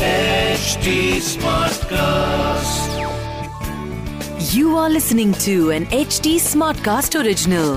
HD smart cast. You are listening to an HD smart cast original।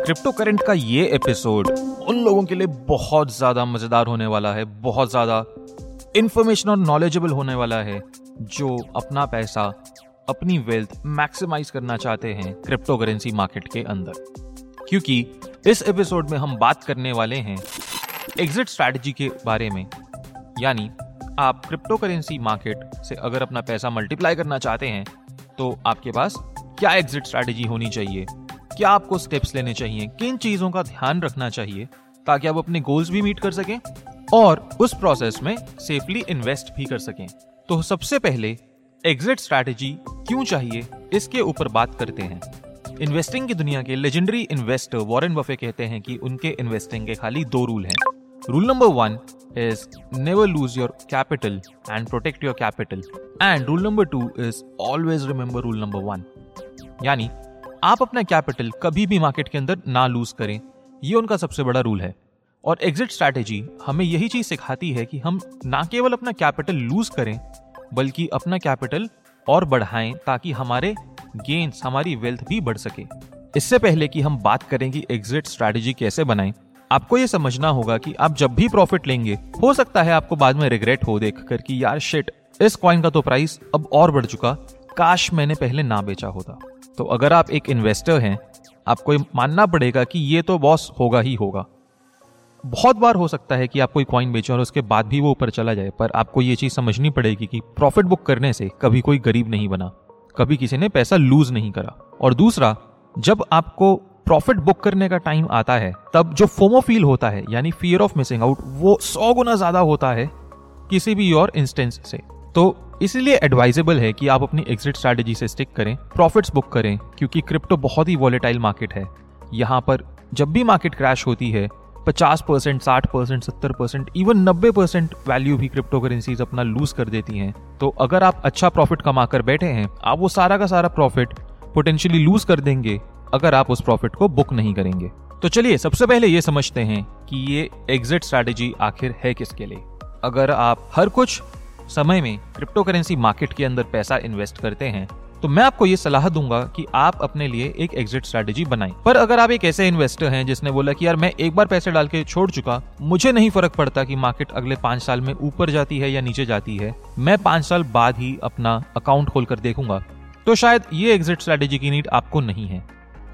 Crypto current का ये episode उन लोगों के लिए बहुत ज्यादा मजेदार होने वाला है, बहुत ज्यादा इंफॉर्मेशन और नॉलेजेबल होने वाला है, जो अपना पैसा, अपनी वेल्थ मैक्सिमाइज करना चाहते हैं क्रिप्टो करेंसी मार्केट के अंदर। क्योंकि इस एपिसोड में हम बात करने वाले हैं एग्जिट स्ट्रैटेजी के बारे में, यानी आप क्रिप्टो करेंसी मार्केट से अगर अपना पैसा मल्टीप्लाई करना चाहते हैं तो आपके पास क्या एग्जिट स्ट्रैटेजी होनी चाहिए, क्या आपको स्टेप्स लेने चाहिए, किन चीज़ों का ध्यान रखना चाहिए ताकि आप अपने गोल्स भी मीट कर सकें और उस प्रोसेस में सेफली इन्वेस्ट भी कर सकें। तो सबसे पहले एग्जिट स्ट्रैटेजी क्यों चाहिए, इसके ऊपर बात करते हैं। इन्वेस्टिंग की दुनिया के लेजेंडरी इन्वेस्टर वॉरेन बफे कहते हैं कि उनके इन्वेस्टिंग के खाली दो रूल हैं। Rule number 1 is never lose your capital and protect your capital, and rule number 2 is always remember rule number 1, यानी आप अपना कैपिटल कभी भी मार्केट के अंदर ना लूज करें। ये उनका सबसे बड़ा रूल है। और एग्जिट स्ट्रैटेजी हमें यही चीज सिखाती है कि हम ना केवल अपना कैपिटल लूज करें बल्कि अपना कैपिटल और बढ़ाएं ताकि हमारे गेंस, हमारी वेल्थ भी बढ़ सके। इससे पहले कि हम बात करें कि एग्जिट स्ट्रैटेजी कैसे बनाएं, आपको ये समझना होगा कि आप जब भी प्रॉफिट लेंगे, हो सकता है आपको बाद में रिग्रेट हो देख कर कि यार शिट, इस कॉइन का तो प्राइस अब और बढ़ चुका, काश मैंने पहले ना बेचा होता। तो अगर आप एक इन्वेस्टर हैं, आपको मानना पड़ेगा कि ये तो बॉस होगा ही होगा। बहुत बार हो सकता है कि आप कोई कॉइन बेचें और उसके बाद भी वो ऊपर चला जाए, पर आपको ये चीज़ समझनी पड़ेगी कि प्रॉफिट बुक करने से कभी कोई गरीब नहीं बना, कभी किसी ने पैसा लूज नहीं करा। और दूसरा, जब आपको प्रॉफिट बुक करने का टाइम आता है तब जो फोमो फील होता है, यानी फियर ऑफ मिसिंग आउट, वो 100 गुना ज़्यादा होता है किसी भी और इंस्टेंस से। तो इसलिए एडवाइजेबल है कि आप अपनी एग्जिट स्ट्रैटेजी से स्टिक करें, प्रॉफिट्स बुक करें, क्योंकि क्रिप्टो बहुत ही वॉलेटाइल मार्केट है। यहाँ पर जब भी मार्केट क्रैश होती है, 50%, 60%, 70%, इवन 90% वैल्यू भी क्रिप्टो करेंसीज अपना लूज कर देती हैं। तो अगर आप अच्छा प्रॉफिट कमा कर बैठे हैं, आप वो सारा का सारा प्रॉफिट पोटेंशियली लूज कर देंगे अगर आप उस प्रॉफिट को बुक नहीं करेंगे। तो चलिए सबसे पहले ये समझते हैं कि ये एग्जिट स्ट्रैटेजी आखिर है किसके लिए। अगर आप हर कुछ समय में क्रिप्टो करेंसी मार्केट के अंदर पैसा इन्वेस्ट करते हैं तो मैं आपको ये सलाह दूंगा कि आप अपने लिए एक एग्जिट स्ट्रैटेजी बनाएं। पर अगर आप एक ऐसे इन्वेस्टर हैं जिसने बोला कि यार मैं एक बार पैसे डाल के छोड़ चुका, मुझे नहीं फर्क पड़ता कि मार्केट अगले 5 साल में ऊपर जाती है या नीचे जाती है, मैं 5 साल बाद ही अपना अकाउंट खोल कर देखूंगा, तो शायद ये एग्जिट स्ट्रैटेजी की नीड आपको नहीं है।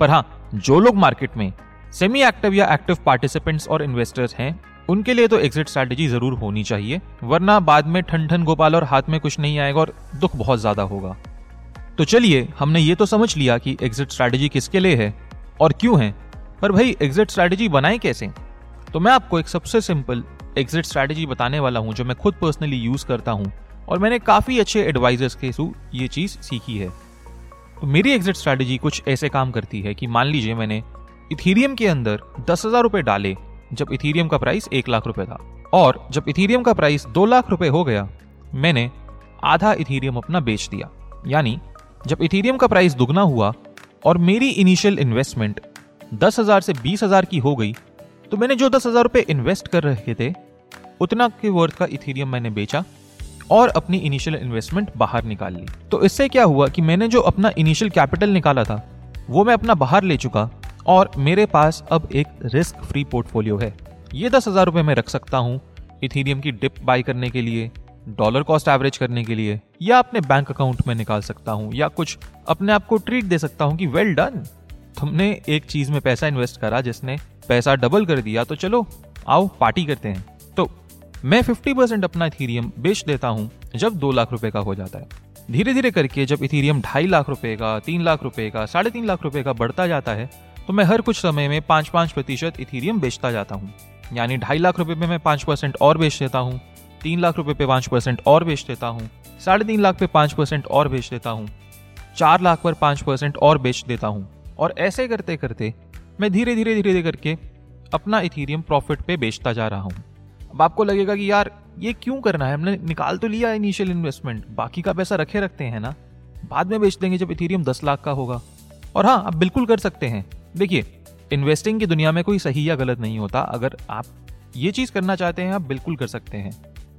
पर हाँ, जो लोग मार्केट में सेमी एक्टिव या एक्टिव पार्टिसिपेंट्स और इन्वेस्टर्स हैं, उनके लिए तो एग्जिट स्ट्रैटेजी जरूर होनी चाहिए, वरना बाद में ठन ठन गोपाल और हाथ में कुछ नहीं आएगा और दुख बहुत ज्यादा होगा। तो चलिए, हमने ये तो समझ लिया कि एग्जिट स्ट्रैटेजी किसके लिए है और क्यों है, पर भाई एग्जिट स्ट्रैटेजी बनाएं कैसे। तो मैं आपको एक सबसे सिंपल एग्जिट स्ट्रैटेजी बताने वाला हूँ जो मैं खुद पर्सनली यूज़ करता हूँ और मैंने काफ़ी अच्छे एडवाइजर्स के थ्रू ये चीज़ सीखी है। तो मेरी एग्जिट स्ट्रैटेजी कुछ ऐसे काम करती है कि मान लीजिए मैंने इथीरियम के अंदर 10,000 रुपये डाले जब इथीरियम का प्राइस 1,00,000 रुपये था, और जब इथीरियम का प्राइस 2,00,000 रुपये हो गया, मैंने आधा इथीरियम अपना बेच दिया। यानी जब इथेरियम का प्राइस दुगना हुआ और मेरी इनिशियल इन्वेस्टमेंट 10,000 से 20,000 की हो गई, तो मैंने जो 10,000 रुपये इन्वेस्ट कर रहे थे उतना के वर्थ का इथेरियम मैंने बेचा और अपनी इनिशियल इन्वेस्टमेंट बाहर निकाल ली। तो इससे क्या हुआ कि मैंने जो अपना इनिशियल कैपिटल निकाला था वो मैं अपना बाहर ले चुका और मेरे पास अब एक रिस्क फ्री पोर्टफोलियो है। ये 10,000 रुपये मैं रख सकता हूँ इथेरियम की डिप बाई करने के लिए, डॉलर कॉस्ट एवरेज करने के लिए, या अपने बैंक अकाउंट में निकाल सकता हूँ, या कुछ अपने आप को ट्रीट दे सकता हूँ कि वेल डन, तुमने एक चीज़ में पैसा इन्वेस्ट करा जिसने पैसा डबल कर दिया, तो चलो आओ पार्टी करते हैं। तो मैं 50% अपना इथेरियम बेच देता हूँ जब 2,00,000 रुपये का हो जाता है। धीरे धीरे करके जब इथेरियम 2,50,000 रुपये का, 3,00,000 रुपये का, 3,50,000 रुपये का बढ़ता जाता है, तो मैं हर कुछ समय में 5-5% इथेरियम बेचता जाता हूँ। यानी 2,50,000 रुपये में मैं 5% और बेच देता हूँ, 3,00,000 रुपये पे 5% और बेच देता हूँ, 3,50,000 पे 5% और बेच देता हूँ, 4,00,000 पर 5% और बेच देता हूँ। और ऐसे करते करते मैं धीरे धीरे करके अपना इथेरियम प्रॉफिट पे बेचता जा रहा हूँ। अब आपको लगेगा कि यार ये क्यों करना है, हमने निकाल तो लिया इनिशियल इन्वेस्टमेंट, बाकी का पैसा रखे रखते हैं ना, बाद में बेच देंगे जब इथेरियम 10,00,000 का होगा। और हाँ, आप बिल्कुल कर सकते हैं। देखिए, इन्वेस्टिंग की दुनिया में कोई सही या गलत नहीं होता। अगर आप ये चीज़ करना चाहते हैं, आप बिल्कुल कर सकते हैं।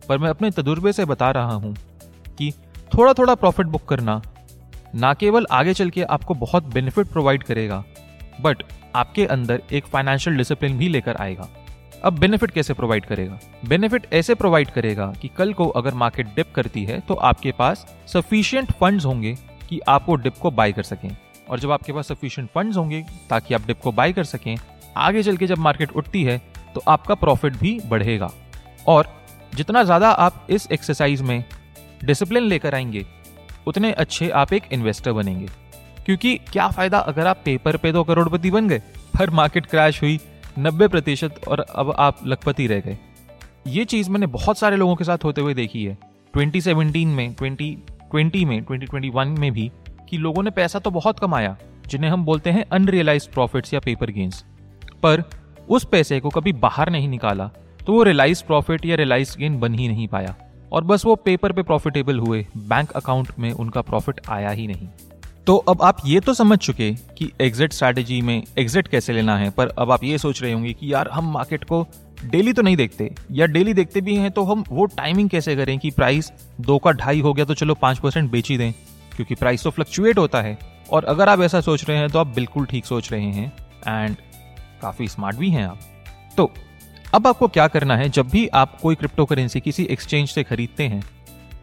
पर मैं अपने तजुर्बे से बता रहा हूँ कि थोड़ा थोड़ा प्रॉफिट बुक करना ना केवल आगे चल के आपको बहुत बेनिफिट प्रोवाइड करेगा, बट आपके अंदर एक फाइनेंशियल डिसिप्लिन भी लेकर आएगा। अब बेनिफिट कैसे प्रोवाइड करेगा? बेनिफिट ऐसे प्रोवाइड करेगा कि कल को अगर मार्केट डिप करती है तो आपके पास सफिशिएंट फंड्स होंगे कि आप वो डिप को बाय कर सकें। और जब आपके पास सफिशिएंट फंड्स होंगे ताकि आप डिप को बाय कर सकें, आगे चल के जब मार्केट उठती है तो आपका प्रॉफिट भी बढ़ेगा। और जितना ज़्यादा आप इस एक्सरसाइज में डिसिप्लिन लेकर आएंगे, उतने अच्छे आप एक इन्वेस्टर बनेंगे। क्योंकि क्या फ़ायदा अगर आप पेपर पे तो करोड़पति बन गए, पर मार्केट क्रैश हुई 90% और अब आप लखपति रह गए। ये चीज़ मैंने बहुत सारे लोगों के साथ होते हुए देखी है। 2017 में, 2020 में, 2021 में भी, कि लोगों ने पैसा तो बहुत कमाया, जिन्हें हम बोलते हैं अनरियलाइज्ड प्रॉफिट्स या पेपर गेंस, पर उस पैसे को कभी बाहर नहीं निकाला तो वो रियलाइज प्रॉफिट या रियलाइज गेन बन ही नहीं पाया। और बस वो पेपर पे प्रॉफिटेबल हुए, बैंक अकाउंट में उनका प्रॉफिट आया ही नहीं। तो अब आप ये तो समझ चुके कि एग्जिट स्ट्रैटेजी में एग्जिट कैसे लेना है, पर अब आप ये सोच रहे होंगे कि यार हम मार्केट को डेली तो नहीं देखते, या डेली देखते भी हैं तो हम वो टाइमिंग कैसे करें कि प्राइस 2 का 2.5 हो गया तो चलो 5% बेच ही दें, क्योंकि प्राइस तो फ्लक्चुएट होता है। और अगर आप ऐसा सोच रहे हैं तो आप बिल्कुल ठीक सोच रहे हैं एंड काफ़ी स्मार्ट भी हैं आप। तो अब आपको क्या करना है, जब भी आप कोई क्रिप्टो करेंसी किसी एक्सचेंज से खरीदते हैं,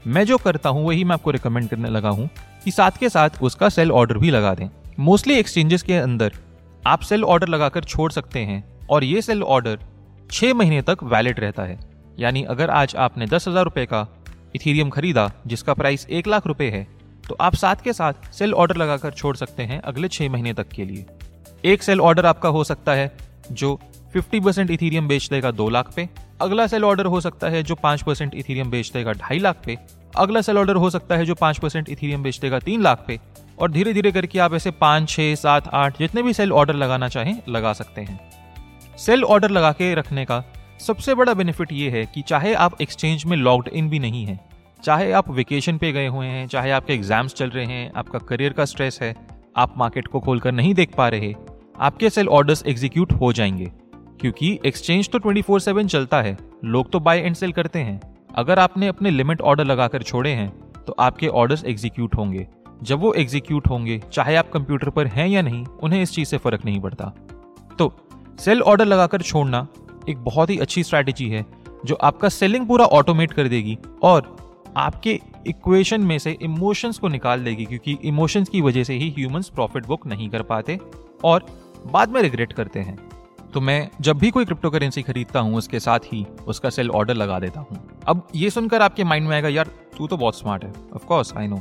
मैं जो करता हूँ वही मैं आपको रिकमेंड करने लगा हूँ कि साथ के साथ उसका सेल ऑर्डर भी लगा दें। मोस्टली एक्सचेंजेस के अंदर आप सेल ऑर्डर लगाकर छोड़ सकते हैं और ये सेल ऑर्डर 6 महीने तक वैलिड रहता है। यानी अगर आज आपने 10,000 रुपये का इथेरियम खरीदा जिसका प्राइस 1,00,000 रुपये है, तो आप साथ के साथ सेल ऑर्डर लगाकर छोड़ सकते हैं अगले 6 महीने तक के लिए। एक सेल ऑर्डर आपका हो सकता है जो 50% इथेरियम बेच देगा 2,00,000 पे, अगला सेल ऑर्डर हो सकता है जो 5% इथेरियम बेच देगा 2,50,000 पे, अगला सेल ऑर्डर हो सकता है जो 5% इथेरियम बेच देगा 3,00,000 पे, और धीरे धीरे करके आप ऐसे 5, 6, 7, 8 जितने भी सेल ऑर्डर लगाना चाहें लगा सकते हैं। सेल ऑर्डर लगा के रखने का सबसे बड़ा बेनिफिट ये है कि चाहे आप एक्सचेंज में लॉग्ड इन भी नहीं हैं, चाहे आप वेकेशन पे गए हुए हैं, चाहे आपके एग्जाम्स चल रहे हैं, आपका करियर का स्ट्रेस है, आप मार्केट को खोलकर नहीं देख पा रहे, आपके सेल ऑर्डर्स एग्जीक्यूट हो जाएंगे। क्योंकि एक्सचेंज तो 24/7 चलता है, लोग तो बाय एंड सेल करते हैं। अगर आपने अपने लिमिट ऑर्डर लगाकर छोड़े हैं तो आपके ऑर्डर्स एग्जीक्यूट होंगे। जब वो एग्जीक्यूट होंगे, चाहे आप कंप्यूटर पर हैं या नहीं, उन्हें इस चीज़ से फ़र्क नहीं पड़ता। तो सेल ऑर्डर लगाकर छोड़ना एक बहुत ही अच्छी स्ट्रैटेजी है जो आपका सेलिंग पूरा ऑटोमेट कर देगी और आपके इक्वेशन में से इमोशंस को निकाल देगी। क्योंकि इमोशंस की वजह से ही ह्यूमंस प्रॉफिट बुक नहीं कर पाते और बाद में रिग्रेट करते हैं। तो मैं जब भी कोई क्रिप्टो करेंसी खरीदता हूँ, उसके साथ ही उसका सेल ऑर्डर लगा देता हूँ। अब ये सुनकर आपके माइंड में आएगा, यार तू तो बहुत स्मार्ट है। Of course I know,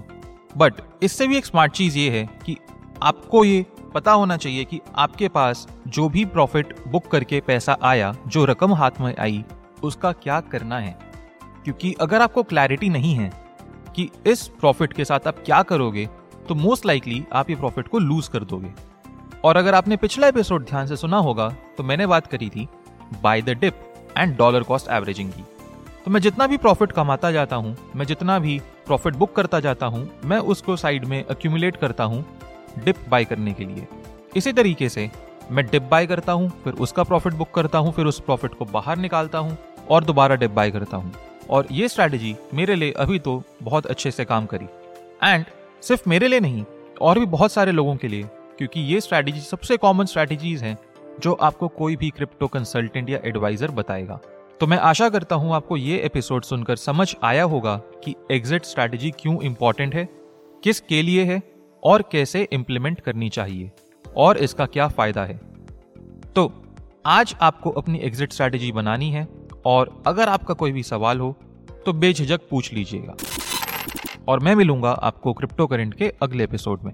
but इससे भी एक स्मार्ट चीज़ ये है कि आपको ये पता होना चाहिए कि आपके पास जो भी प्रॉफिट बुक करके पैसा आया, जो रकम हाथ में आई, उसका क्या करना है। क्योंकि अगर आपको क्लैरिटी नहीं है कि इस प्रॉफिट के साथ आप क्या करोगे, तो मोस्ट लाइकली आप ये प्रॉफिट को लूज़ कर दोगे। और अगर आपने पिछला एपिसोड ध्यान से सुना होगा तो मैंने बात करी थी by the dip and dollar cost averaging की। तो मैं जितना भी प्रॉफिट कमाता जाता हूँ, मैं जितना भी प्रॉफिट बुक करता जाता हूँ, मैं उसको साइड में एक्यूमुलेट करता हूँ डिप बाय करने के लिए। इसी तरीके से मैं डिप बाय करता हूँ, फिर उसका प्रॉफिट बुक करता हूँ, फिर उस प्रॉफिट को बाहर निकालता हूँ और दोबारा डिप बाय करता हूँ। और ये स्ट्रैटेजी मेरे लिए अभी तो बहुत अच्छे से काम करी, एंड सिर्फ मेरे लिए नहीं, और भी बहुत सारे लोगों के लिए। क्योंकि ये स्ट्रैटेजी सबसे कॉमन स्ट्रैटेजीज हैं जो आपको कोई भी क्रिप्टो कंसल्टेंट या एडवाइज़र बताएगा। तो मैं आशा करता हूँ आपको ये एपिसोड सुनकर समझ आया होगा कि एग्जिट स्ट्रैटेजी क्यों इम्पॉर्टेंट है, किस के लिए है और कैसे इम्प्लीमेंट करनी चाहिए और इसका क्या फ़ायदा है। तो आज आपको अपनी एग्जिट स्ट्रैटेजी बनानी है और अगर आपका कोई भी सवाल हो तो बेझिझक पूछ लीजिएगा। और मैं मिलूंगा आपको क्रिप्टो करंट के अगले एपिसोड में।